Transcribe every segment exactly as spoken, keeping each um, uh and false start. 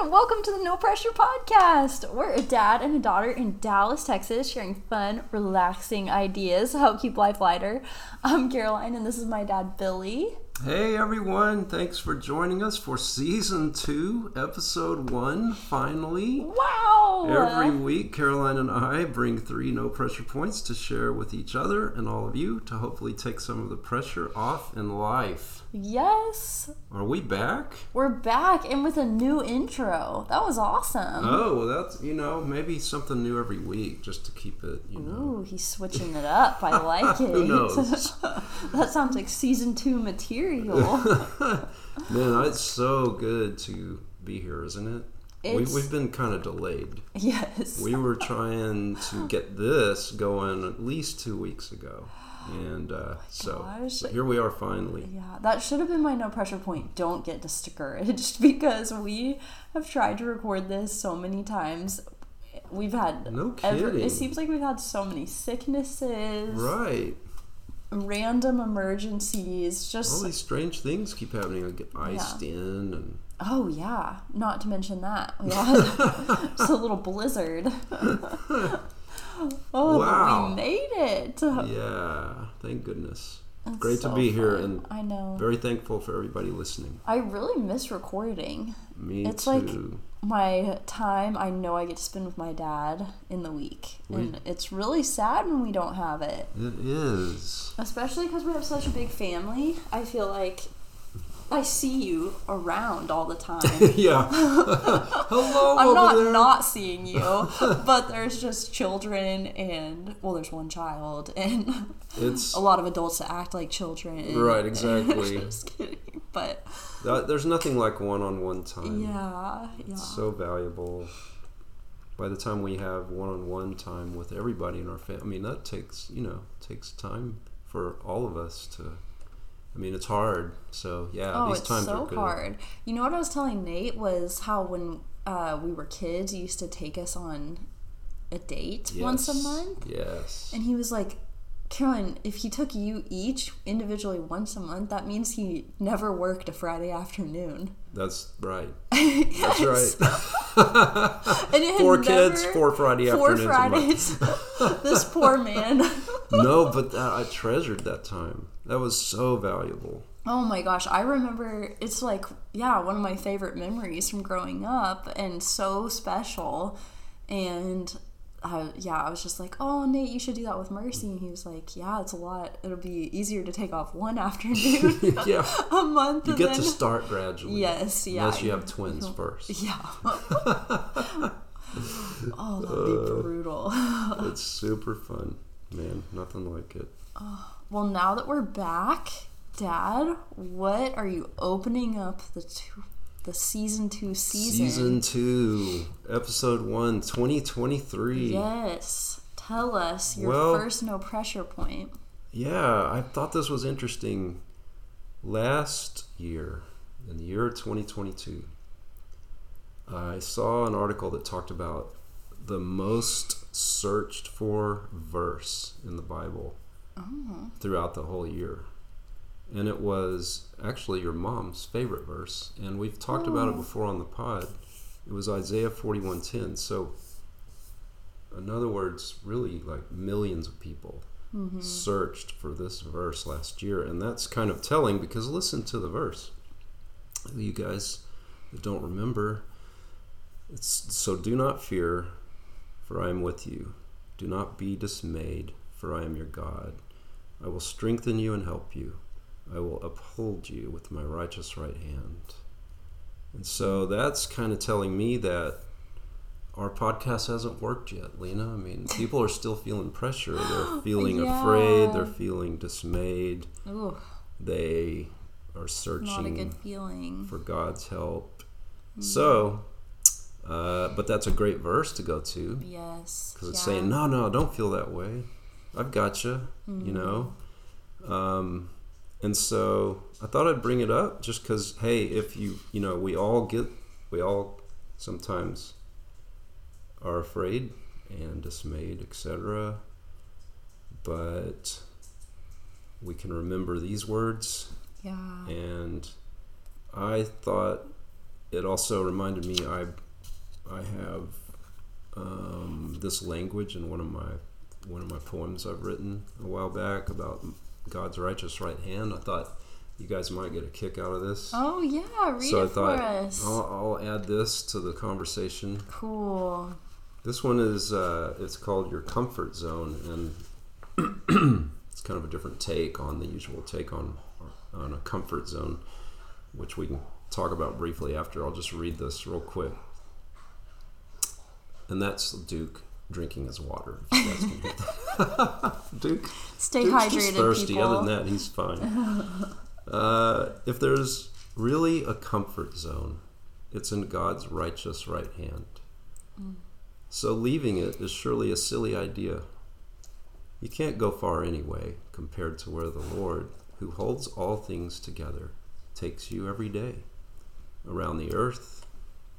and welcome to the No Pressure Podcast. We're a dad and a daughter in Dallas, Texas, sharing fun, relaxing ideas to help keep life lighter. I'm Caroline, and this is my dad, Billy. Hey, everyone. Thanks for joining us for Season two, Episode one, finally. Wow! Every week, Caroline and I bring three No Pressure Points to share with each other and all of you to hopefully take some of the pressure off in life. Yes. Are we back? We're back, and with a new intro. That was awesome. Oh, well, that's, you know, maybe something new every week just to keep it, you know. Ooh, he's switching it up. I like it. Who knows? That sounds like Season two material. Man, it's so good to be here, isn't it? It's... We, we've been kind of delayed. Yes. We were trying to get this going at least two weeks ago. And uh, oh so, so here we are finally. Yeah, that should have been my no pressure point. Don't get discouraged, because we have tried to record this so many times. We've had... No kidding. Every, it seems like we've had so many sicknesses. Right. Random emergencies, just all these strange things keep happening. I get iced yeah. in, and oh yeah, not to mention that we had just a little blizzard. oh, wow. But we made it! Yeah, thank goodness. It's great so to be fun. Here, and I know very thankful for everybody listening. I really miss recording. Me it's too. It's like my time. I know I get to spend with my dad in the week, we, and it's really sad when we don't have it. It is, especially because we have such a big family. I feel like I see you around all the time. yeah, hello. I'm over not there. Not seeing you, but there's just children, and well, there's one child, and it's a lot of adults that act like children. Right, exactly. Just kidding, but. There's nothing like one-on-one time. Yeah, yeah. It's so valuable. By the time we have one-on-one time with everybody in our family, I mean, that takes, you know, takes time for all of us to, I mean, it's hard. So, yeah, oh, these times so are good. Oh, it's so hard. You know what I was telling Nate was how when uh, we were kids, he used to take us on a date yes. once a month. Yes. And he was like, Caroline, if he took you each individually once a month, that means he never worked a Friday afternoon. That's right. yes. That's right. and it four kids, four Friday four afternoons. Four Fridays. this poor man. no, but that, I treasured that time. That was so valuable. Oh my gosh, I remember, it's like, yeah, one of my favorite memories from growing up, and so special, and... Uh, yeah, I was just like, oh, Nate, you should do that with Mercy. And he was like, yeah, it's a lot. It'll be easier to take off one afternoon yeah. a month. You get then... to start gradually. Yes, yeah. Unless you have twins yeah. first. Yeah. oh, that would be uh, brutal. it's super fun. Man, nothing like it. Uh, well, now that we're back, Dad, what are you opening up the two... The season two season. Season two, episode one, twenty twenty-three. Yes. Tell us your well, first no pressure point. Yeah, I thought this was interesting. Last year, in the year twenty twenty-two, I saw an article that talked about the most searched for verse in the Bible oh. throughout the whole year. And it was actually your mom's favorite verse, and we've talked oh. about it before on the pod. It was Isaiah forty-one ten. So, in other words, really like millions of people mm-hmm. searched for this verse last year, and that's kind of telling because listen to the verse. You guys that don't remember, it's so do not fear, for I am with you. Do not be dismayed, for I am your God. I will strengthen you and help you. I will uphold you with my righteous right hand. And so that's kind of telling me that our podcast hasn't worked yet, Lena. I mean, people are still feeling pressure. They're feeling yeah. afraid. They're feeling dismayed. Ooh. They are searching Not a good feeling. For God's help. Mm. So, uh, but that's a great verse to go to. Yes. Because it's yeah. saying, no, no, don't feel that way. I've got you, mm. you know. Um And so I thought I'd bring it up just because, hey, if you, you know, we all get, we all sometimes are afraid and dismayed, et cetera. But we can remember these words. Yeah. And I thought it also reminded me I I have um, this language in one of my one of my poems I've written a while back about God's righteous right hand. I thought you guys might get a kick out of this. Oh yeah, read so it I thought, for us. I'll, I'll add this to the conversation. Cool. This one is uh, it's called Your Comfort Zone, and it's kind of a different take on the usual take on on a comfort zone, which we can talk about briefly after. I'll just read this real quick. And that's Duke drinking his water. Duke, stay Duke's hydrated, just thirsty. People. Other than that, he's fine. Uh, if there's really a comfort zone, it's in God's righteous right hand. Mm. So leaving it is surely a silly idea. You can't go far anyway compared to where the Lord, who holds all things together, takes you every day, around the earth,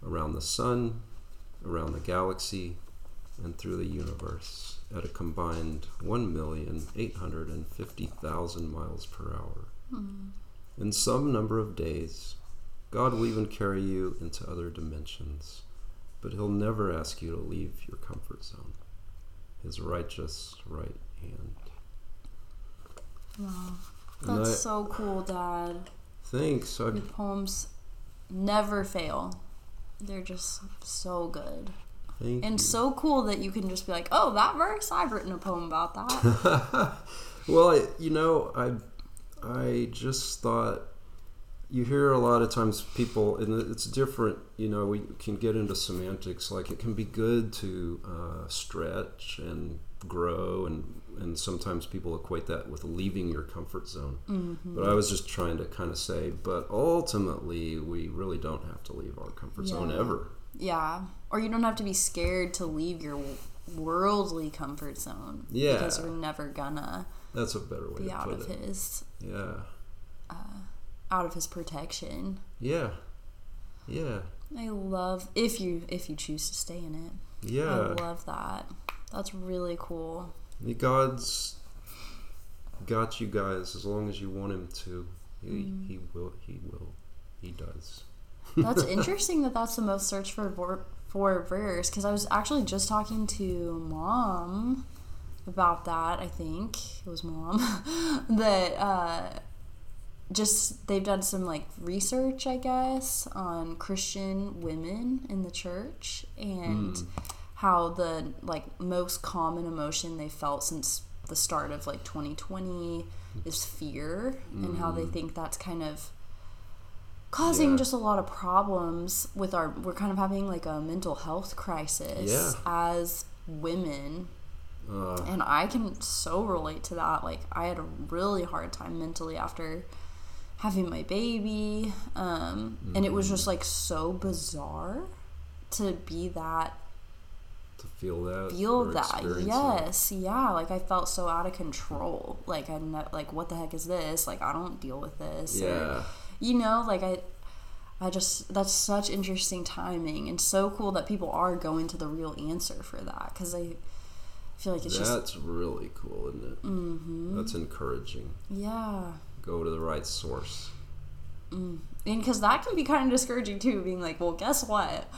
around the sun, around the galaxy, and through the universe at a combined one million eight hundred fifty thousand miles per hour. Mm. In some number of days, God will even carry you into other dimensions, but he'll never ask you to leave your comfort zone, his righteous right hand. Wow. That's I, so cool, Dad. Thanks. Your poems never fail. They're just so good. Thank and you. So cool that you can just be like, oh, that verse? I've written a poem about that. Well, I, you know, I I just thought, you hear a lot of times people, and it's different, you know, we can get into semantics. Like, it can be good to uh, stretch and grow, and and sometimes people equate that with leaving your comfort zone. Mm-hmm. But I was just trying to kind of say, but ultimately, we really don't have to leave our comfort yeah. zone ever. Yeah, or you don't have to be scared to leave your worldly comfort zone. Yeah. Because we're never gonna That's a better way be to out put of it. His... Yeah. Uh, out of his protection. Yeah. Yeah. I love... If you, if you choose to stay in it. Yeah. I love that. That's really cool. God's got you guys as long as you want him to. He, mm. he will. He will. He does. That's interesting that that's the most searched for for verse, because I was actually just talking to Mom about that. I think it was Mom that uh, just they've done some like research, I guess, on Christian women in the church and mm. how the like most common emotion they felt since the start of like twenty twenty is fear, mm. and how they think that's kind of causing yeah. just a lot of problems with our, we're kind of having like a mental health crisis yeah. as women. Uh, and I can so relate to that. Like, I had a really hard time mentally after having my baby. Um, mm-hmm. And it was just like so bizarre to be that. To feel that. Feel that. Yes. That. Yeah. Like, I felt so out of control. Like, I ne- like, what the heck is this? Like, I don't deal with this. Yeah. Or, you know, like I I just, that's such interesting timing and so cool that people are going to the real answer for that, because I feel like it's that's just... That's really cool, isn't it? Mm-hmm. That's encouraging. Yeah. Go to the right source. Mm. And because that can be kind of discouraging too, being like, well, guess what?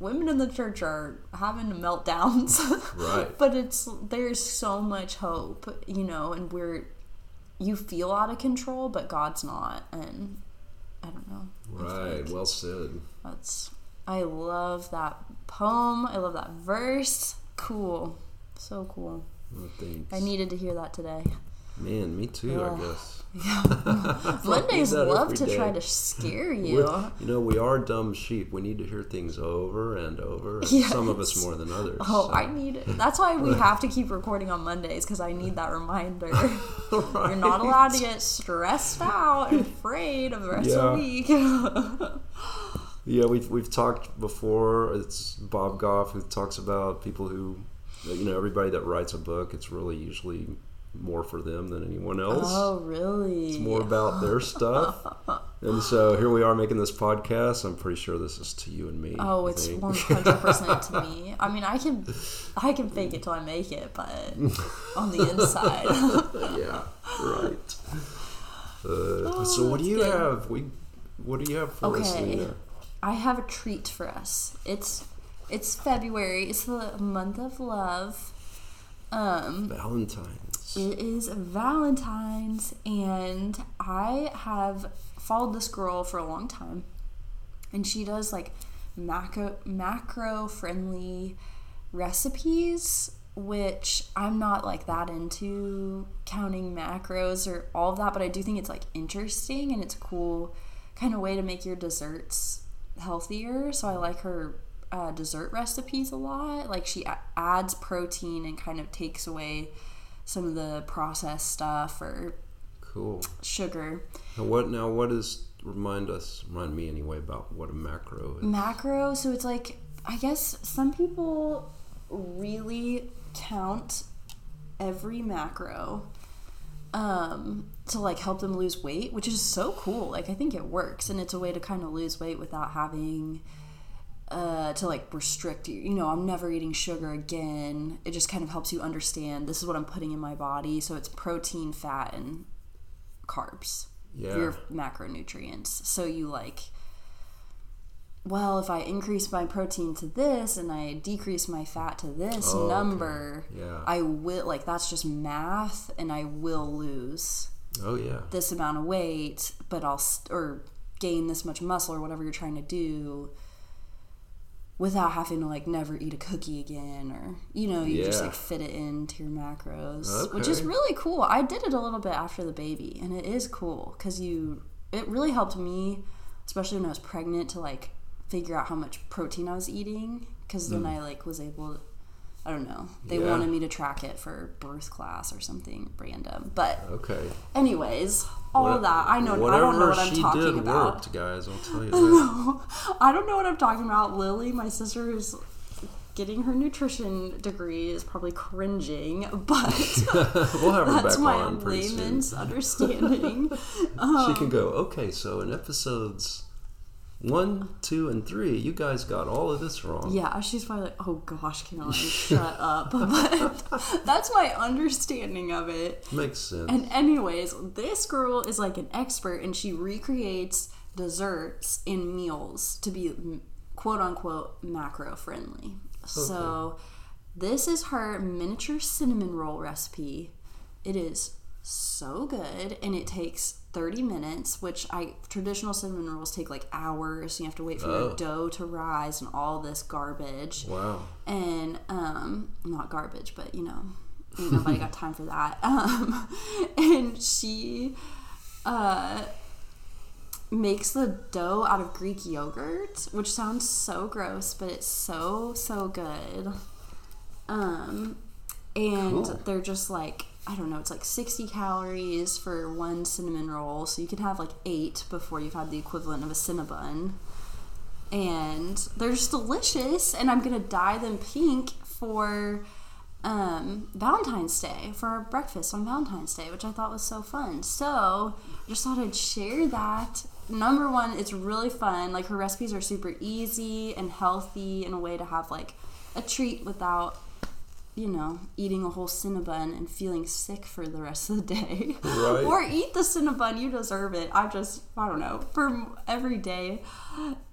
Women in the church are having meltdowns. Right. But it's, there's so much hope, you know, and we're, you feel out of control, but God's not, and... I don't know. Right. Well said. That's. I love that poem. I love that verse. Cool. So cool. Oh, thanks. I needed to hear that today. Man, me too. Yeah. I guess. Yeah. Mondays love to day. Try to scare you. We're, you know, we are dumb sheep. We need to hear things over and over. And yes. Some of us more than others. Oh, so. I need it. That's why we have to keep recording on Mondays, because I need that reminder. Right. You're not allowed to get stressed out and afraid of the rest yeah. of the week. yeah, we've we've talked before. It's Bob Goff who talks about people who, you know, everybody that writes a book. It's really usually more for them than anyone else. Oh, really? It's more about their stuff. And so here we are making this podcast. I'm pretty sure this is to you and me. Oh, it's one hundred percent to me. I mean, I can I can fake it till I make it, but on the inside. Yeah, right. Uh, oh, so what do you good. have? We What do you have for okay. us, Lena? I have a treat for us. It's it's February. It's the month of love. Um, Valentine's. It is Valentine's, and I have followed this girl for a long time, and she does like macro macro friendly recipes, which I'm not like that into counting macros or all of that, but I do think it's like interesting and it's a cool kind of way to make your desserts healthier. So I like her uh, dessert recipes a lot. Like she a- adds protein and kind of takes away some of the processed stuff or cool sugar. Now what? Now what is remind us? Remind me anyway about what a macro is. Macro. So it's like, I guess some people really count every macro um to like help them lose weight, which is so cool. Like I think it works, and it's a way to kind of lose weight without having uh to like restrict you. You know, I'm never eating sugar again. It just kind of helps you understand this is what I'm putting in my body. So it's protein, fat, and carbs. Yeah. Your macronutrients. So you like, well, if I increase my protein to this and I decrease my fat to this oh, number, okay. yeah. I will, like, that's just math, and I will lose oh, yeah. this amount of weight, but I'll, st- or gain this much muscle or whatever you're trying to do without having to, like, never eat a cookie again or, you know, you yeah. just, like, fit it into your macros, okay. which is really cool. I did it a little bit after the baby, and it is cool because you, it really helped me, especially when I was pregnant, to, like, figure out how much protein I was eating, because then mm. I like was able to, I don't know, they yeah. wanted me to track it for birth class or something random, but okay anyways all what, of that I know I don't know what I'm talking did about worked, guys I'll tell you that. I don't know what I'm talking about. Lily, my sister who's getting her nutrition degree, is probably cringing, but we'll have her that's back my on layman's soon. Understanding. um, she can go, okay, so in episodes One, two, and three, you guys got all of this wrong. Yeah, she's probably like, oh gosh, can I shut up? But that's my understanding of it. Makes sense. And anyways, this girl is like an expert, and she recreates desserts in meals to be quote-unquote macro-friendly. Okay. So this is her miniature cinnamon roll recipe. It is so good, and it takes thirty minutes, which I traditional cinnamon rolls take like hours, and you have to wait for oh. your dough to rise and all this garbage. Wow. And um not garbage, but you know, ain't nobody got time for that. Um and she uh makes the dough out of Greek yogurt, which sounds so gross, but it's so so good. Um and cool. They're just like, I don't know, it's like sixty calories for one cinnamon roll, so you can have like eight before you've had the equivalent of a Cinnabon. And they're just delicious, and I'm going to dye them pink for um, Valentine's Day, for our breakfast on Valentine's Day, which I thought was so fun. So I just thought I'd share that. Number one, it's really fun. Like, her recipes are super easy and healthy, in a way to have like a treat without, you know, eating a whole Cinnabon and feeling sick for the rest of the day. Right. Or eat the Cinnabon, you deserve it. I just, I don't know, from everyday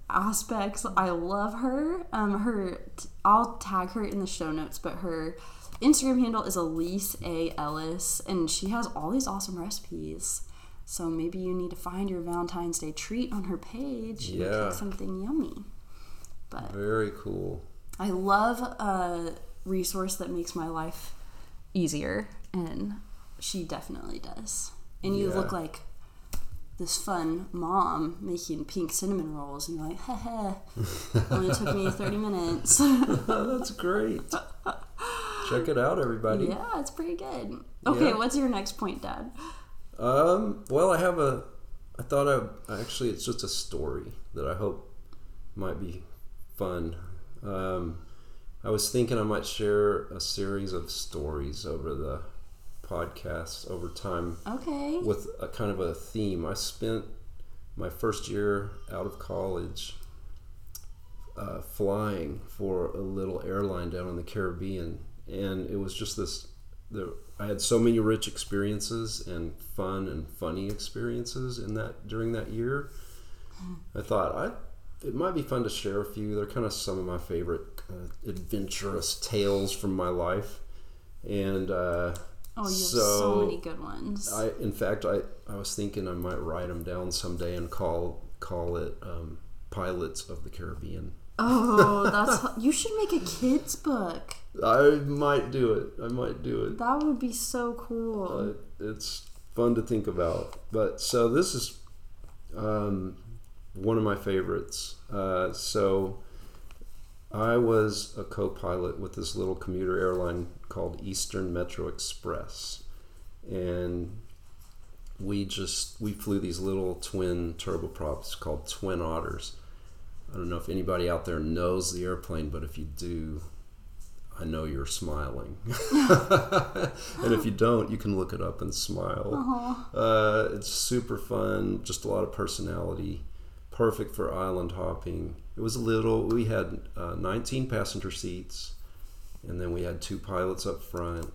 aspects, I love her. Um, her, I'll tag her in the show notes, but her Instagram handle is Elise A. Ellis, and she has all these awesome recipes. So maybe you need to find your Valentine's Day treat on her page yeah. and cook something yummy. But very cool. I love, uh, resource that makes my life easier, and she definitely does. And you yeah. look like this fun mom making pink cinnamon rolls, and you're like, heh heh, it only took me thirty minutes. That's great. Check it out, everybody. Yeah, it's pretty good. Okay, yeah. What's your next point, Dad? Um, well, I have a, I thought I, actually it's just a story that I hope might be fun. Um, I was thinking I might share a series of stories over the podcast over time. Okay. With a kind of a theme. I spent my first year out of college uh, flying for a little airline down in the Caribbean, and it was just this. The, I had so many rich experiences and fun and funny experiences in that during that year. I thought I it might be fun to share a few. They're kind of some of my favorite uh, adventurous tales from my life. And uh, oh, you have so, so many good ones. I, in fact, I, I was thinking I might write them down someday and call call it um, Pirates of the Caribbean. Oh, that's you should make a kids book. I might do it. I might do it. That would be so cool. Uh, it's fun to think about. But so this is um, one of my favorites. Uh, so I was a co-pilot with this little commuter airline called Eastern Metro Express, and we just we flew these little twin turboprops called Twin Otters. I don't know if anybody out there knows the airplane, but if you do, I know you're smiling. And if you don't, you can look it up and smile. Uh, it's super fun, just a lot of personality, perfect for island hopping. It was a little, we had uh, nineteen passenger seats, and then we had two pilots up front.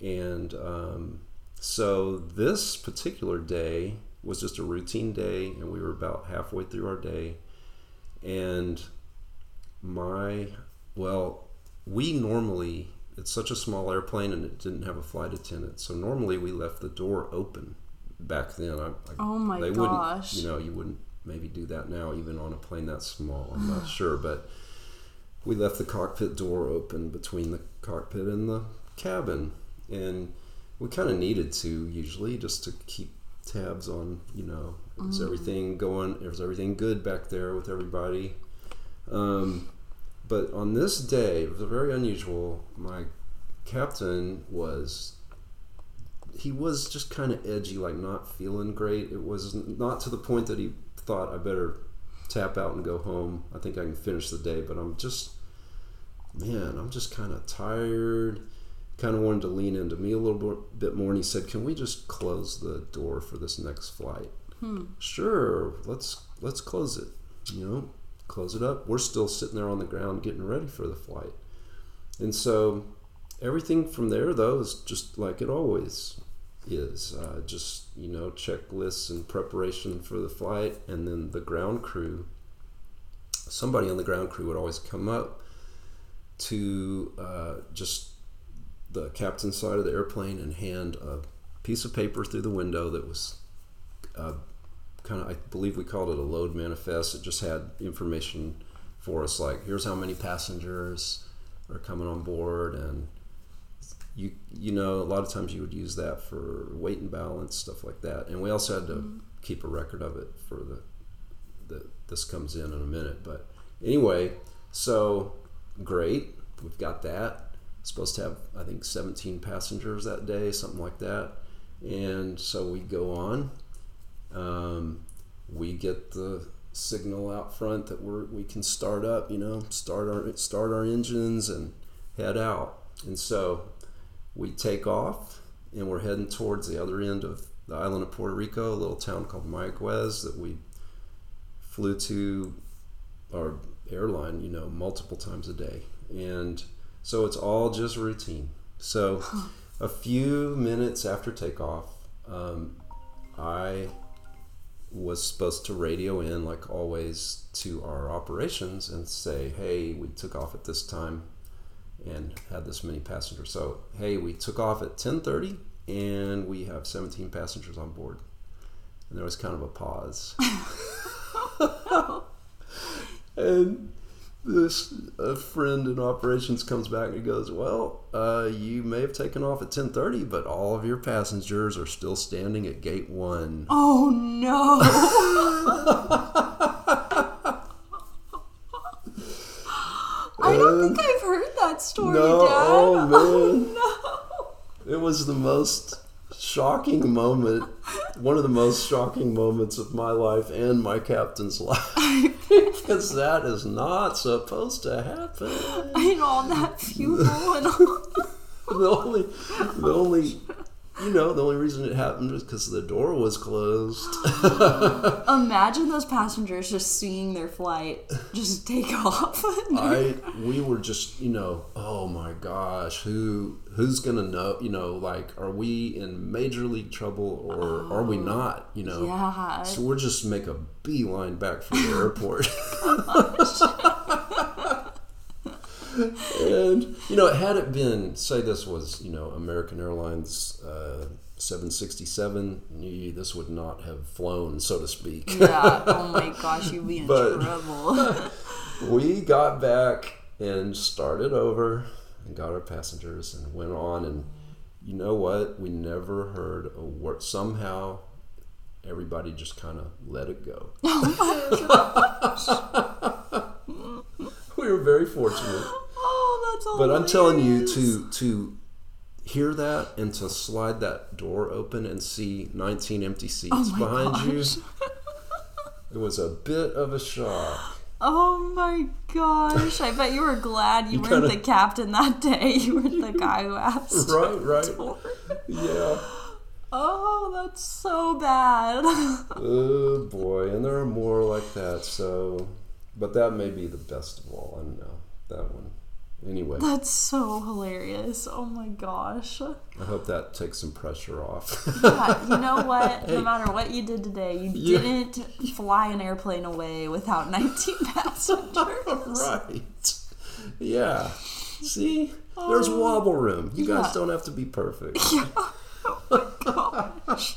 And um, so this particular day was just a routine day, and we were about halfway through our day. And my, well, we normally, it's such a small airplane and it didn't have a flight attendant. So normally we left the door open back then. I, I, oh my they gosh. Wouldn't, you know, you wouldn't maybe do that now even on a plane that small. I'm not sure. But we left the cockpit door open between the cockpit and the cabin. And we kind of needed to usually just to keep tabs on, you know, is everything going, is everything good back there with everybody? Um, but on this day, it was very unusual. My captain was, he was just kind of edgy, like not feeling great. It was not to the point that he thought I better tap out and go home. I think I can finish the day, but I'm just, man, I'm just kind of tired. Kind of wanted to lean into me a little bit more, and he said, "Can we just close the door for this next flight?" Hmm. Sure, let's let's close it. You know, close it up. We're still sitting there on the ground getting ready for the flight, and so everything from there though is just like it always is. Uh, just you know, checklists and preparation for the flight, and then the ground crew. Somebody on the ground crew would always come up to uh, just the captain's side of the airplane and hand a piece of paper through the window that was uh, kind of, I believe we called it a load manifest. It just had information for us like, here's how many passengers are coming on board. And, you you know, a lot of times you would use that for weight and balance, stuff like that. And we also had to mm-hmm. keep a record of it for the, the, this comes in in a minute. But anyway, so great. We've got that. Supposed to have, I think, seventeen passengers that day, something like that. And so we go on. Um, we get the signal out front that we're, we can start up, you know, start our start our engines and head out. And so we take off, and we're heading towards the other end of the island of Puerto Rico, a little town called Mayagüez that we flew to our airline, you know, multiple times a day. And so it's all just routine. So a few minutes after takeoff, um, I was supposed to radio in, like always, to our operations and say, hey, we took off at this time and had this many passengers. So, hey, we took off at ten thirty and we have seventeen passengers on board. And there was kind of a pause. And this a friend in operations comes back and he goes, well, uh, you may have taken off at ten thirty, but all of your passengers are still standing at gate one. Oh, no. I don't and, think I've heard that story, no, Dad. Oh, man. Oh, no. It was the most shocking moment, one of the most shocking moments of my life and my captain's life. Because that is not supposed to happen. And all that fuel and all. the only, the only you know, the only reason it happened was because the door was closed. Imagine those passengers just seeing their flight just take off. I, we were just, you know, oh my gosh, who, who's gonna know? You know, like, are we in major league trouble or oh, are we not? You know, yeah. So we're just make a beeline back from the airport. And, you know, had it been, say this was, you know, American Airlines uh, seven sixty-seven, this would not have flown, so to speak. Yeah, oh my gosh, you'd be in but, trouble. We got back and started over and got our passengers and went on. And you know what? We never heard a word. Somehow, everybody just kind of let it go. Oh my gosh. We were very fortunate. Oh, that's all. But I'm telling you to to hear that and to slide that door open and see nineteen empty seats oh behind gosh. you. It was a bit of a shock. Oh my gosh! I bet you were glad you, you weren't kinda, the captain that day. You weren't the guy who asked. Right, right. Door. Yeah. Oh, that's so bad. Oh boy, and there are more like that. So. But that may be the best of all. I don't know. That one. Anyway. That's so hilarious. Oh, my gosh. I hope that takes some pressure off. Yeah. You know what? Hey. No matter what you did today, you yeah. didn't fly an airplane away without nineteen passengers. Right. Yeah. See? Oh. There's wobble room. You yeah. guys don't have to be perfect. Yeah. Oh, my gosh.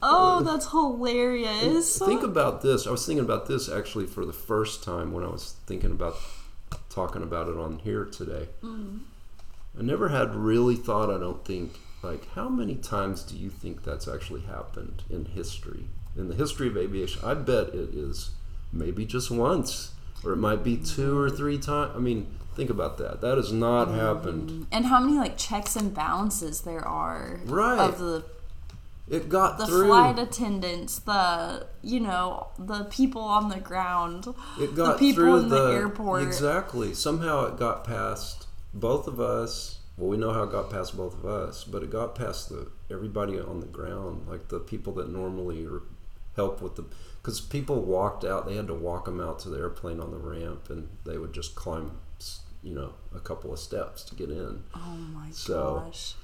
Oh, that's hilarious. Think about this. I was thinking about this actually for the first time when I was thinking about talking about it on here today. Mm. I never had really thought, I don't think, like, how many times do you think that's actually happened in history? In the history of aviation, I bet it is maybe just once, or it might be two or three times. I mean, think about that. That has not mm. happened. And how many, like, checks and balances there are right. of the... It got the through. The flight attendants, the, you know, the people on the ground, it got the people through in the, the airport. Exactly. Somehow it got past both of us. Well, we know how it got past both of us, but it got past the everybody on the ground, like the people that normally help with the... Because people walked out. They had to walk them out to the airplane on the ramp, and they would just climb, you know, a couple of steps to get in. Oh, my so, gosh.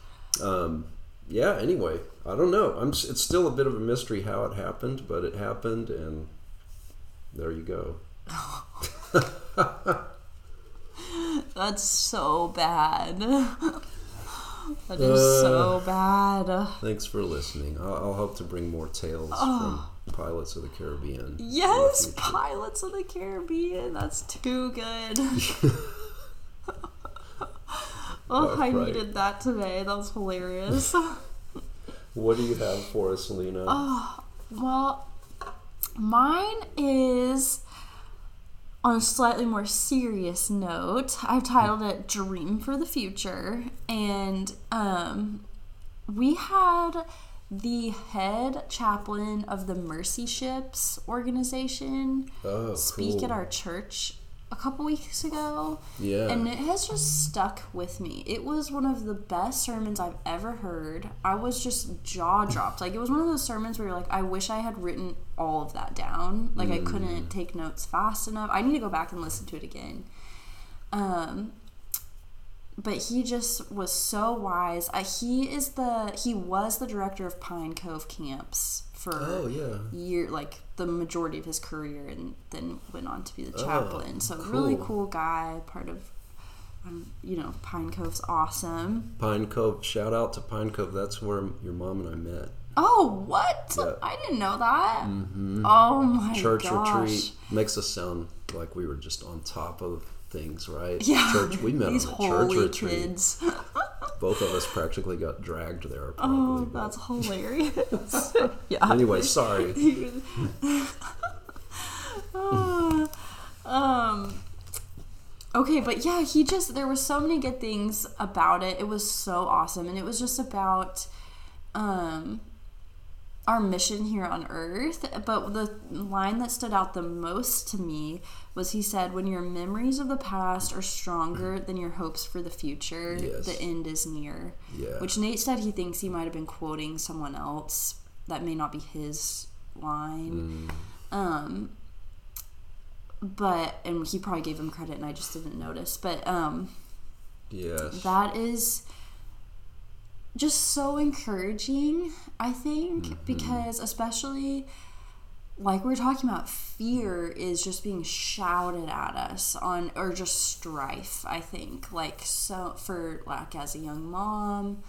Um Yeah, anyway, I don't know. I'm. It's still a bit of a mystery how it happened, but it happened, and there you go. That's so bad. That is uh, so bad. Thanks for listening. I'll, I'll hope to bring more tales oh. from Pilots of the Caribbean. Yes, Pilots of the Caribbean. That's too good. Oh, I right. needed that today. That was hilarious. What do you have for us, Lena? Oh, well, mine is on a slightly more serious note. I've titled it Dream for the Future. And um, we had the head chaplain of the Mercy Ships organization oh, speak cool. at our church a couple weeks ago, yeah, and it has just stuck with me. It was one of the best sermons I've ever heard. I was just jaw dropped. Like, it was one of those sermons where you're like, I wish I had written all of that down. Like, mm. I couldn't take notes fast enough. I need to go back and listen to it again. Um, but he just was so wise. Uh, he is the he was the director of Pine Cove Camps for oh, yeah. year like the majority of his career, and then went on to be the chaplain. Oh, so cool. Really cool guy, part of um, you know, Pine Cove's awesome. Pine Cove, shout out to Pine Cove. That's where your mom and I met. Oh, what? Yeah. I didn't know that. Mm-hmm. Oh my Church gosh. Church retreat makes us sound like we were just on top of things, right? Yeah. Church, we met These on a church retreat. Kids. Both of us practically got dragged there. Probably, oh, but. That's hilarious. Yeah. Anyway, sorry. uh, um. Okay, but yeah, he just, there were so many good things about it. It was so awesome. And it was just about, um, our mission here on earth, but the line that stood out the most to me was he said, when your memories of the past are stronger than your hopes for the future, yes. the end is near. Yeah. Which Nate said he thinks he might have been quoting someone else. That may not be his line. Mm. Um, but, and he probably gave him credit and I just didn't notice. But um, yes. that is... just so encouraging, I think, mm-hmm. because especially, like we were talking about, fear is just being shouted at us on, or just strife, I think. Like, so for, like, as a young mom,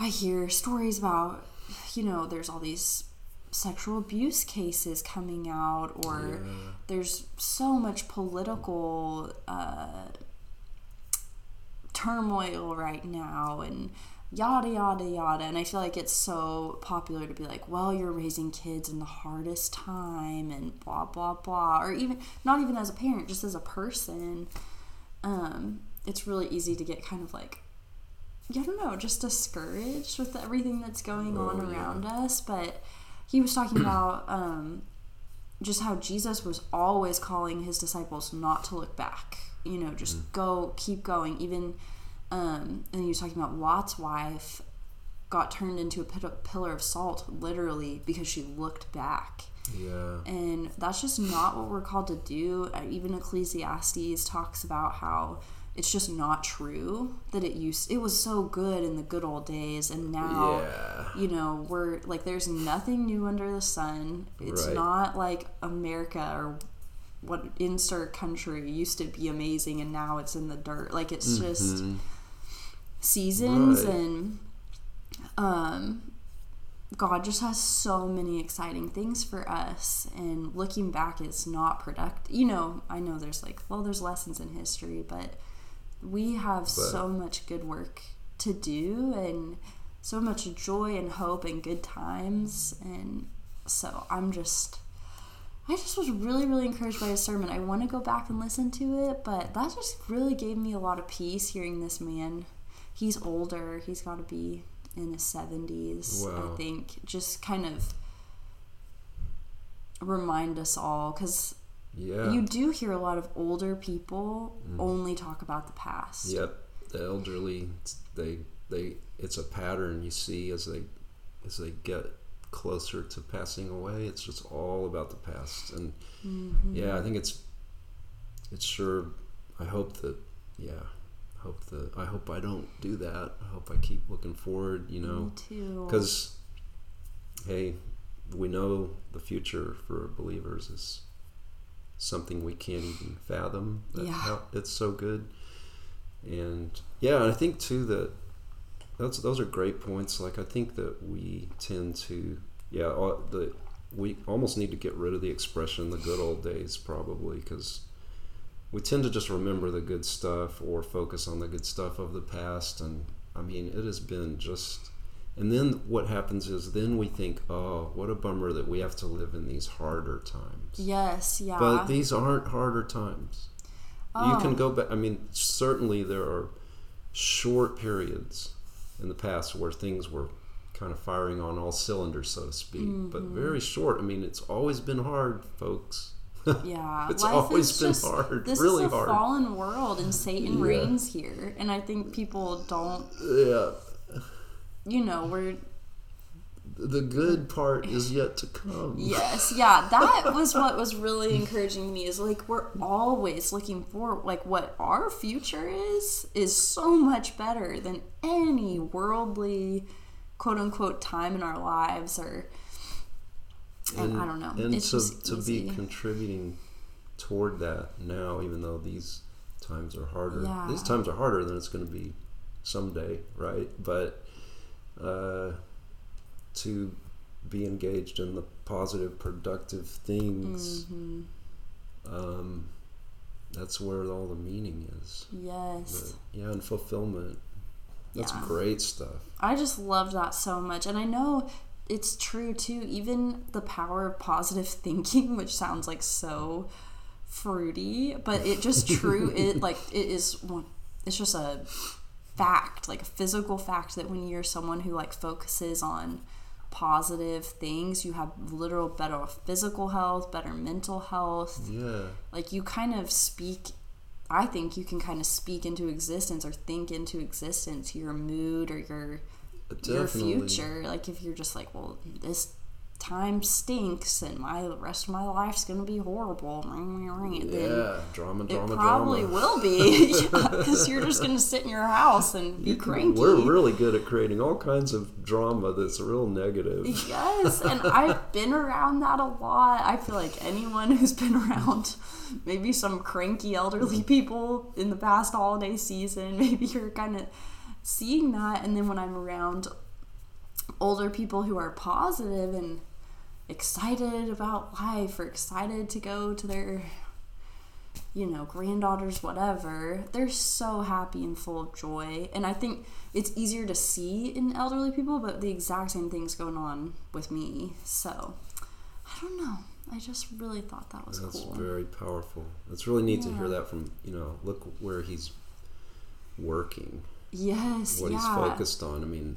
I hear stories about, you know, there's all these sexual abuse cases coming out, or yeah. there's so much political, uh, turmoil right now and yada yada yada, and I feel like it's so popular to be like, well, you're raising kids in the hardest time and blah blah blah, or even not even as a parent, just as a person. Um it's really easy to get kind of like, I don't know, just discouraged with everything that's going oh, on around yeah. us. But he was talking about um just how Jesus was always calling his disciples not to look back. You know, just mm. go, keep going. Even, um, and he was talking about Lot's wife got turned into a pillar of salt, literally, because she looked back. Yeah. And that's just not what we're called to do. Even Ecclesiastes talks about how it's just not true that it used, it was so good in the good old days, and now, yeah. you know, we're, like, there's nothing new under the sun. It's right. not like America or what insert country used to be amazing and now it's in the dirt. Like, it's mm-hmm. just seasons right. and um God just has so many exciting things for us, and looking back is not productive. You know, I know there's like, well, there's lessons in history, but we have but. so much good work to do and so much joy and hope and good times. And so I'm just I just was really, really encouraged by his sermon. I want to go back and listen to it, but that just really gave me a lot of peace hearing this man. He's older. He's got to be in his seventies, wow. I think. Just kind of remind us all, because yeah. you do hear a lot of older people mm. only talk about the past. Yep. The elderly, they they it's a pattern you see as they as they get closer to passing away. It's just all about the past. And mm-hmm. yeah, I think it's it's sure I hope that yeah hope that I hope I don't do that. I hope I keep looking forward, you know, because hey, we know the future for believers is something we can't even fathom. That yeah. how, it's so good. And yeah, and I think too that That's, those are great points. Like, I think that we tend to, yeah, the we almost need to get rid of the expression, the good old days, probably, because we tend to just remember the good stuff or focus on the good stuff of the past. And, I mean, it has been just, and then what happens is then we think, oh, what a bummer that we have to live in these harder times. Yes, yeah. But these aren't harder times. Oh. You can go back, I mean, certainly there are short periods in the past where things were kind of firing on all cylinders, so to speak, mm-hmm. but very short. I mean, it's always been hard, folks. Yeah. It's Life always been just, hard, this really is a hard. Fallen world, and Satan yeah. reigns here. And I think people don't, yeah. you know, we're... the good part is yet to come. Yes, yeah. That was what was really encouraging me, is like, we're always looking forward. Like, what our future is is so much better than any worldly quote unquote time in our lives, or and, and I don't know. And it's to, just to be contributing toward that now, even though these times are harder. Yeah. These times are harder than it's gonna be someday, right? But uh to be engaged in the positive, productive things. Mm-hmm. Um, that's where all the meaning is. Yes. But, yeah, and fulfillment. That's yeah. great stuff. I just love that so much. And I know it's true, too. Even the power of positive thinking, which sounds like so fruity, but it just true. It like it is one. It's just a fact, like a physical fact, that when you're someone who like focuses on positive things. You have literal better physical health, better mental health. Yeah. Like you kind of speak, I think you can kind of speak into existence or think into existence your mood or your Definitely. your future. Like if you're just like, well, this time stinks and my the rest of my life's gonna be horrible, yeah, then drama, drama, it probably drama. will be, because yeah, you're just gonna sit in your house and be you cranky. Can, we're really good at creating all kinds of drama that's real negative. Yes, and I've been around that a lot. I feel like anyone who's been around maybe some cranky elderly people in the past holiday season, maybe you're kind of seeing that. And then when I'm around older people who are positive and excited about life or excited to go to their, you know, granddaughters, whatever, they're so happy and full of joy. And I think it's easier to see in elderly people, but the exact same thing's going on with me. So I don't know, I just really thought that was that's cool. That's very powerful. It's really neat yeah. to hear that from, you know, look where he's working. Yes, what yeah. he's focused on. I mean,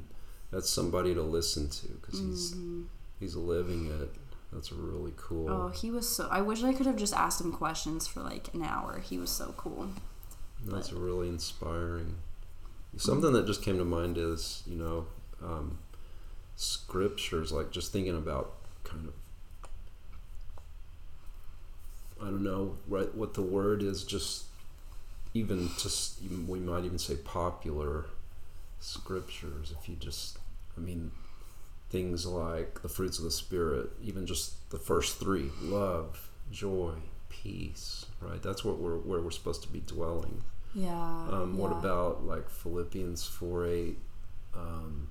that's somebody to listen to, because he's mm-hmm. he's living it. That's really cool. Oh, he was so... I wish I could have just asked him questions for like an hour. He was so cool. That's but. really inspiring. Something that just came to mind is, you know, um, scriptures, like just thinking about kind of, I don't know, right, what the word is, just even just, even, we might even say popular scriptures, if you just, I mean, things like the fruits of the Spirit, even just the first three, love, joy, peace, right? That's what we're, where we're supposed to be dwelling. Yeah. Um, what yeah. about like Philippians four eight, um,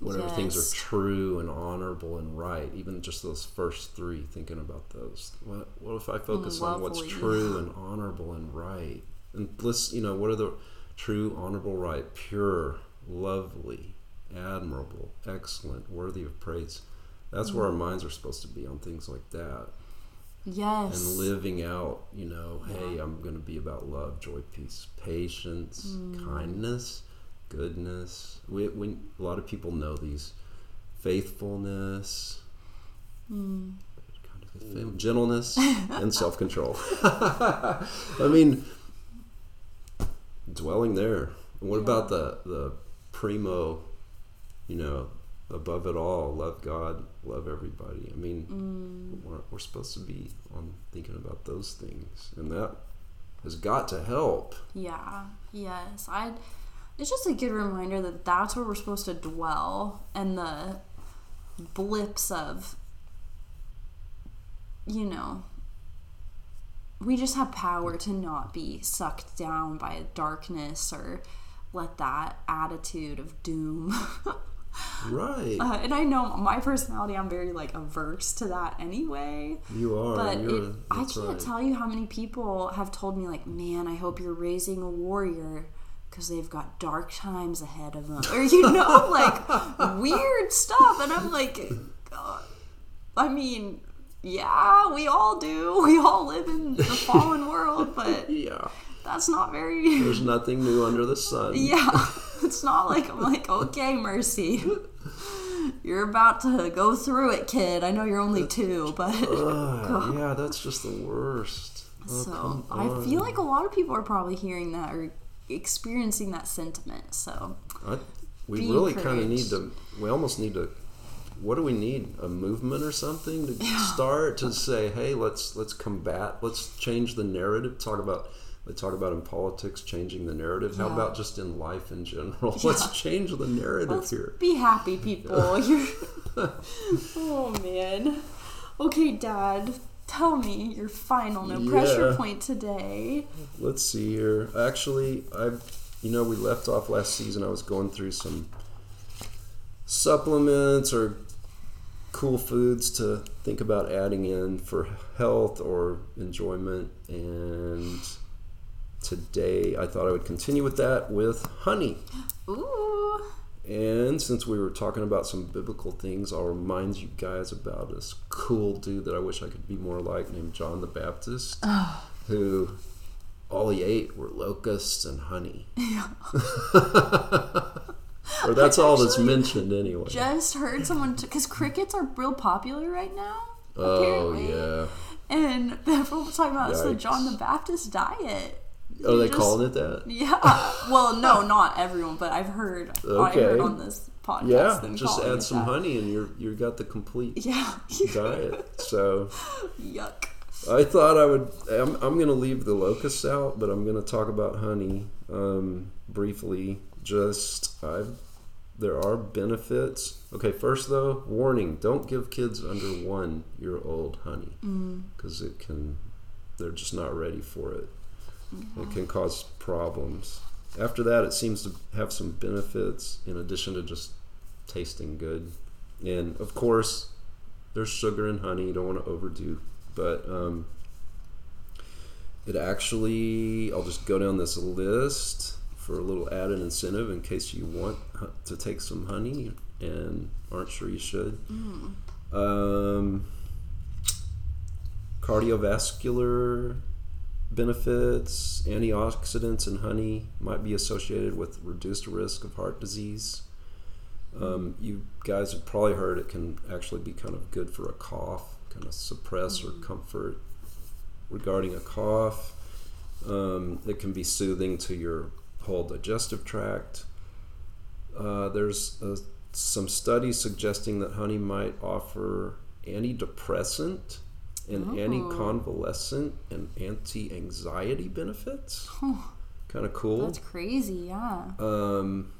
whatever yes. things are true and honorable and right, even just those first three, thinking about those. What, what if I focus Lovely. on what's true and honorable and right? And let's, you know, what are the true, honorable, right, pure, lovely, admirable, excellent, worthy of praise. That's mm. where our minds are supposed to be, on things like that. Yes. And living out, you know, yeah. hey, I'm going to be about love, joy, peace, patience, mm. kindness, goodness. We, we, a lot of people know these. Faithfulness, mm. gentleness, and self-control. I mean... dwelling there. And what yeah. about the the primo, you know, above it all, love God, love everybody. I mean, mm. we're, we're supposed to be on thinking about those things, and that has got to help. Yeah. Yes. I. It's just a good reminder that that's where we're supposed to dwell, and the blips of, you know, we just have power to not be sucked down by darkness or let that attitude of doom. Right. Uh, and I know my personality, I'm very like averse to that anyway. You are. But it, I can't right. tell you how many people have told me like, man, I hope you're raising a warrior, because they've got dark times ahead of them. Or, you know, like weird stuff. And I'm like, God. I mean... yeah, we all do. We all live in the fallen world, but yeah, that's not very... there's nothing new under the sun. Yeah, it's not like I'm like, okay, Mercy, you're about to go through it, kid. I know you're only two, but... uh, yeah, that's just the worst. Oh, so I feel like a lot of people are probably hearing that or experiencing that sentiment, so... I, we be really kind of need to... we almost need to... what do we need? A movement or something to yeah. start to say, hey, let's let's combat, let's change the narrative. Talk about, they talk about in politics, changing the narrative. Yeah. How about just in life in general? Yeah. Let's change the narrative let's here. Be happy, people. You're... oh, man. Okay, Dad, tell me your final no yeah. pressure point today. Let's see here. Actually, I, you know, we left off last season. I was going through some supplements or cool foods to think about adding in for health or enjoyment, and today I thought I would continue with that with honey. Ooh! And since we were talking about some biblical things, I'll remind you guys about this cool dude that I wish I could be more like, named John the Baptist, oh. who all he ate were locusts and honey. Yeah. Or but that's all that's mentioned anyway. Just heard someone, because t- crickets are real popular right now. Apparently. Oh, yeah. And people were talking about Yikes. It's the John the Baptist diet. Oh, you they just, called it that? Yeah. Well, no, not everyone, but I've heard, okay. I heard on this podcast. Yeah, them just add it some that. honey and you're, you've got the complete yeah. diet. So, yuck. I thought I would, I'm, I'm going to leave the locusts out, but I'm going to talk about honey um, briefly. Just, I've, there are benefits. Okay, first though, warning, don't give kids under one year old honey because mm. it can, they're just not ready for it. It can cause problems. After that, it seems to have some benefits in addition to just tasting good. And, of course, there's sugar in honey. You don't want to overdo. But um, it actually, I'll just go down this list for a little added incentive in case you want to take some honey and aren't sure you should. Mm. Um, cardiovascular benefits, antioxidants in honey might be associated with reduced risk of heart disease. Um, you guys have probably heard it can actually be kind of good for a cough, kind of suppress mm-hmm. or comfort regarding a cough. Um, it can be soothing to your whole digestive tract. Uh, there's uh, some studies suggesting that honey might offer antidepressant and oh. anti-convalescent and anti-anxiety benefits. Oh, kind of cool. That's crazy, yeah. Um,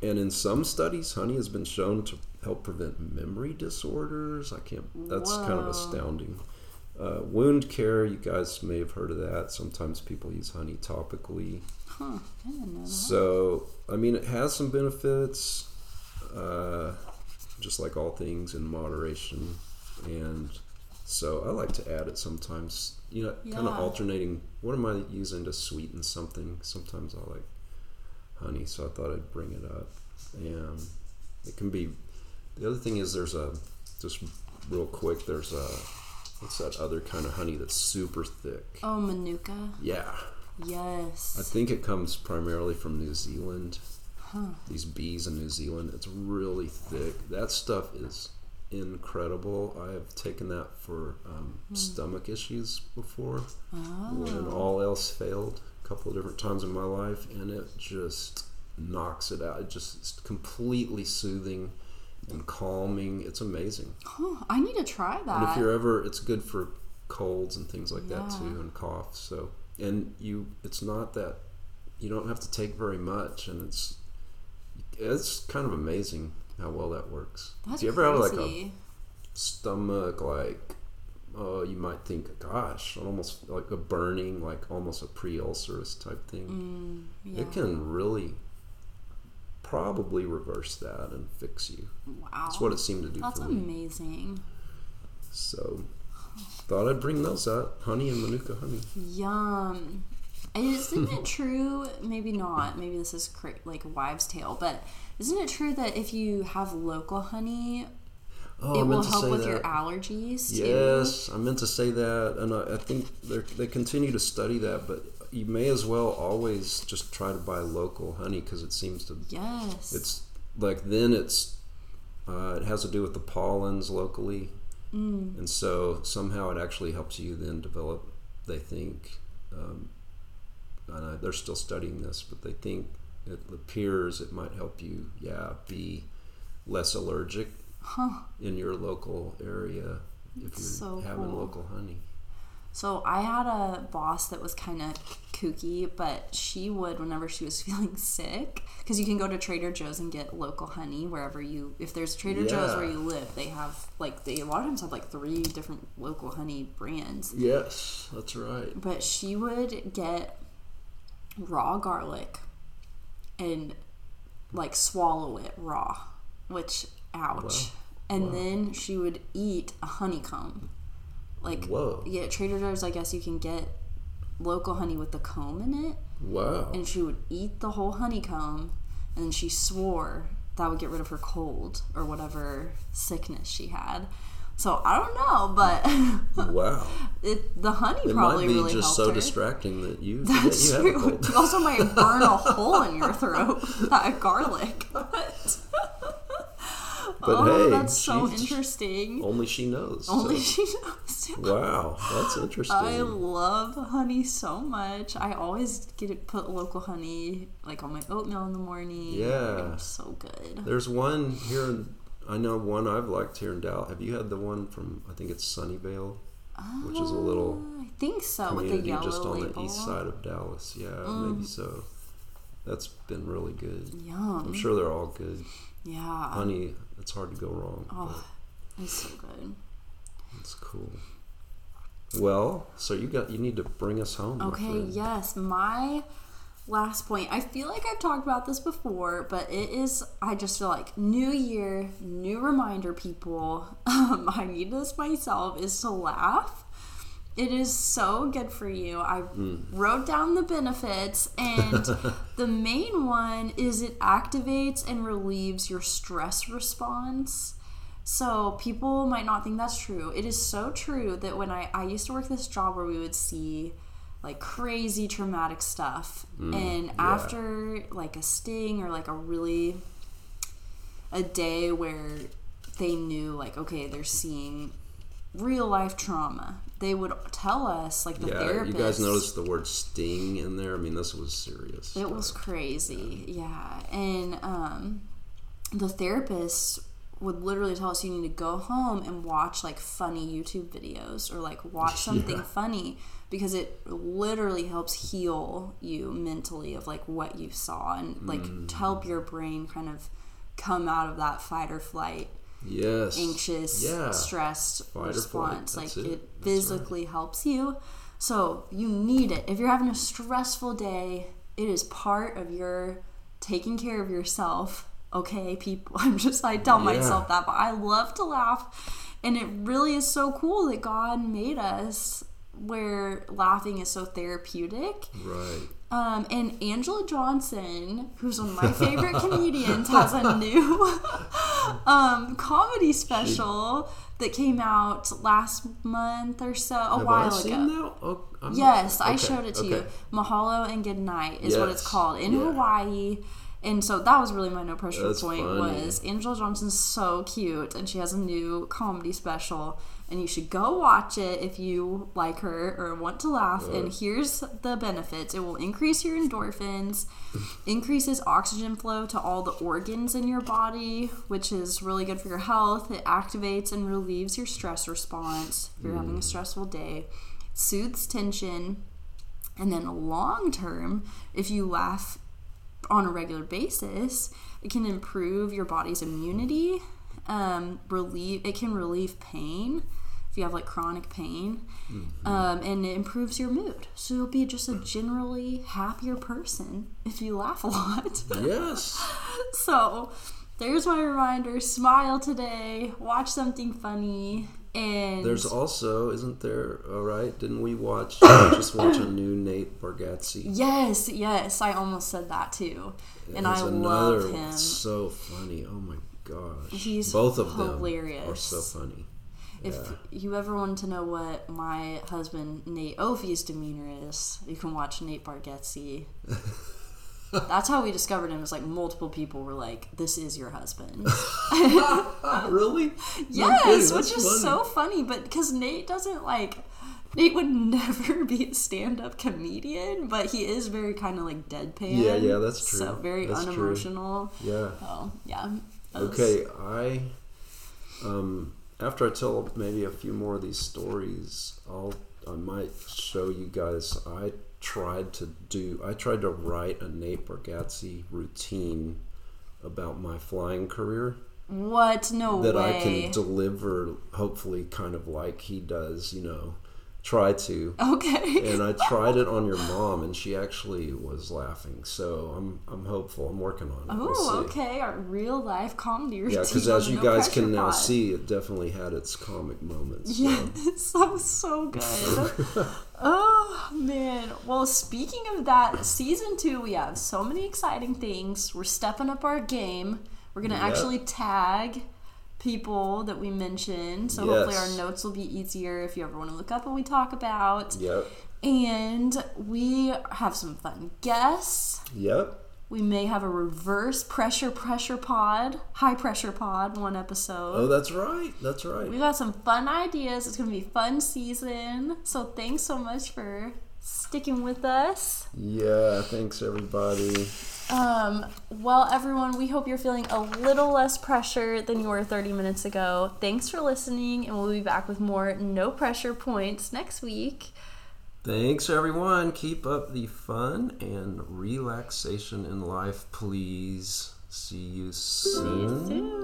and in some studies, honey has been shown to help prevent memory disorders. I can't, that's Whoa. kind of astounding. Uh, wound care, you guys may have heard of that. Sometimes people use honey topically. Huh, I didn't know that. So, I mean, it has some benefits, uh, just like all things in moderation. And so I like to add it sometimes, you know, yeah. kind of alternating. What am I using to sweeten something? Sometimes I like honey, so I thought I'd bring it up. And it can be, the other thing is there's a, just real quick, there's a, what's that other kind of honey that's super thick? Oh, Manuka? Yeah. Yes. I think it comes primarily from New Zealand. Huh. These bees in New Zealand, it's really thick. That stuff is incredible. I have taken that for um, mm. stomach issues before oh. when all else failed a couple of different times in my life, and it just knocks it out. It just, it's completely soothing and calming. It's amazing. Oh, I need to try that. And if you're ever, it's good for colds and things like yeah. that too, and coughs. So, and you, it's not that you don't have to take very much, and it's it's kind of amazing how well that works. That's Do you ever crazy. Have like a stomach, like, oh, you might think, gosh, almost like a burning, like almost a pre-ulcerous type thing. Mm, yeah. It can really probably reverse that and fix you. Wow. That's what it seemed to do That's for me. That's amazing. So, thought I'd bring those up. Honey and Manuka honey. Yum. Isn't it true? Maybe not. Maybe this is cra- like a wives' tale, but isn't it true that if you have local honey, oh, it will help with that. your allergies? Yes, too? I meant to say that, and I, I think they continue to study that. But you may as well always just try to buy local honey because it seems to. Yes. It's like then it's uh, it has to do with the pollens locally, mm. and so somehow it actually helps you then develop. They think. Um, And they're still studying this, but they think it appears it might help you, yeah, be less allergic huh. in your local area if it's you're so having cool. local honey. So I had a boss that was kind of kooky, but she would, whenever she was feeling sick, because you can go to Trader Joe's and get local honey wherever you, if there's Trader yeah. Joe's where you live, they have, like, they a lot of times have, like, three different local honey brands. Yes, that's right. But she would get raw garlic and like swallow it raw, which ouch. Wow. And wow. then she would eat a honeycomb. Like Whoa. yeah, Trader Joe's, I guess you can get local honey with the comb in it. Wow. And she would eat the whole honeycomb, and then she swore that would get rid of her cold or whatever sickness she had. So I don't know, but wow, it, the honey it probably really helped her. It might be just so her. distracting that you That's that you true. have a cold. You also might burn a hole in your throat with that garlic. But But oh, hey, that's so she, interesting. Only she knows. Only so. she knows. Wow, that's interesting. I love honey so much. I always get it put local honey like on my oatmeal in the morning. Yeah, it's so good. There's one here. In, I know one I've liked here in Dallas. Have you had the one from? I think it's Sunnyvale, uh, which is a little. I think so. With the yellow just on label. The east side of Dallas. Yeah, mm. maybe so. That's been really good. Yum. I'm sure they're all good. Yeah. Honey, it's hard to go wrong. Oh, it's so good. That's cool. Well, so you got you need to bring us home. Okay, yes. My last point. I feel like I've talked about this before, but it is, I just feel like new year, new reminder, people. Um, I need this myself, is to laugh. It is so good for you. I mm. wrote down the benefits, and the main one is it activates and relieves your stress response. So people might not think that's true. It is so true that when I, I used to work this job where we would see like crazy traumatic stuff. Mm, and yeah. after like a sting or like a really, a day where they knew like, okay, they're seeing real life trauma, they would tell us, like the yeah, therapist. You guys noticed the word sting in there? I mean, this was serious. It stuff. was crazy, yeah. yeah. And um, the therapist would literally tell us you need to go home and watch like funny YouTube videos or like watch something yeah. funny, because it literally helps heal you mentally of like what you saw and like mm. help your brain kind of come out of that fight or flight. Yes. Anxious, yeah. stressed Fight response. Like it, it physically right. helps you. So you need it. If you're having a stressful day, it is part of your taking care of yourself. Okay, people. I'm just, I tell yeah. myself that, but I love to laugh. And it really is so cool that God made us where laughing is so therapeutic. Right. Um, and Anjelah Johnson, who's one of my favorite comedians, has a new um, comedy special she, that came out last month or so, a have while I ago. Seen that? Oh, I'm yes, not, okay, I showed it to okay. you. Mahalo and Goodnight is yes. what it's called in yeah. Hawaii. And so that was really my no pressure That's point funny. was Anjelah Johnson's so cute, and she has a new comedy special, and you should go watch it if you like her or want to laugh. Yeah. And here's the benefits. It will increase your endorphins, increases oxygen flow to all the organs in your body, which is really good for your health. It activates and relieves your stress response if you're mm. having a stressful day, soothes tension, and then long term, if you laugh on a regular basis, it can improve your body's immunity, um, relieve it can relieve pain if you have like chronic pain, mm-hmm. um, and it improves your mood. So you'll be just a generally happier person if you laugh a lot. Yes. So there's my reminder: smile today, watch something funny. And there's also, isn't there, all right, didn't we watch, just watch a new Nate Bargatze? Yes, yes, I almost said that too. And, and I another, love him. So funny, oh my gosh. He's Both of hilarious. them are so funny. If yeah. you ever wanted to know what my husband, Nate Ophie's demeanor is, you can watch Nate Bargatze. That's how we discovered him. It's like multiple people were like, "This is your husband." Really? Yes, okay, which is funny. so funny. But because Nate doesn't like, Nate would never be a stand-up comedian, but he is very kind of like deadpan. Yeah, yeah, that's true. So very that's unemotional. True. Yeah. Oh, yeah. Was... Okay, I um after I tell maybe a few more of these stories, I'll I might show you guys. I. tried to do I tried to write a Nate Bargatze routine about my flying career. What? No that way. That I can deliver, hopefully, kind of like he does, you know. Try to. Okay. And I tried it on your mom, and she actually was laughing. So I'm I'm hopeful. I'm working on it. Oh, we'll okay. Our real life comedy routine. Yeah, because as you no guys can now pot. see, it definitely had its comic moments. So. Yes, that was so good. Oh, man. Well, speaking of that, season two, we have so many exciting things. We're stepping up our game. We're going to yep. actually tag people that we mentioned, so yes. hopefully our notes will be easier if you ever want to look up what we talk about. Yep. And we have some fun guests. Yep. We may have a reverse pressure pressure pod, high pressure pod, one episode. Oh, that's right. That's right. We got some fun ideas. It's going to be a fun season. So thanks so much for sticking with us. Yeah, thanks everybody. Um, well, everyone, we hope you're feeling a little less pressure than you were thirty minutes ago. Thanks for listening, and we'll be back with more No Pressure Points next week. Thanks, everyone. Keep up the fun and relaxation in life, please. See you soon. See you soon.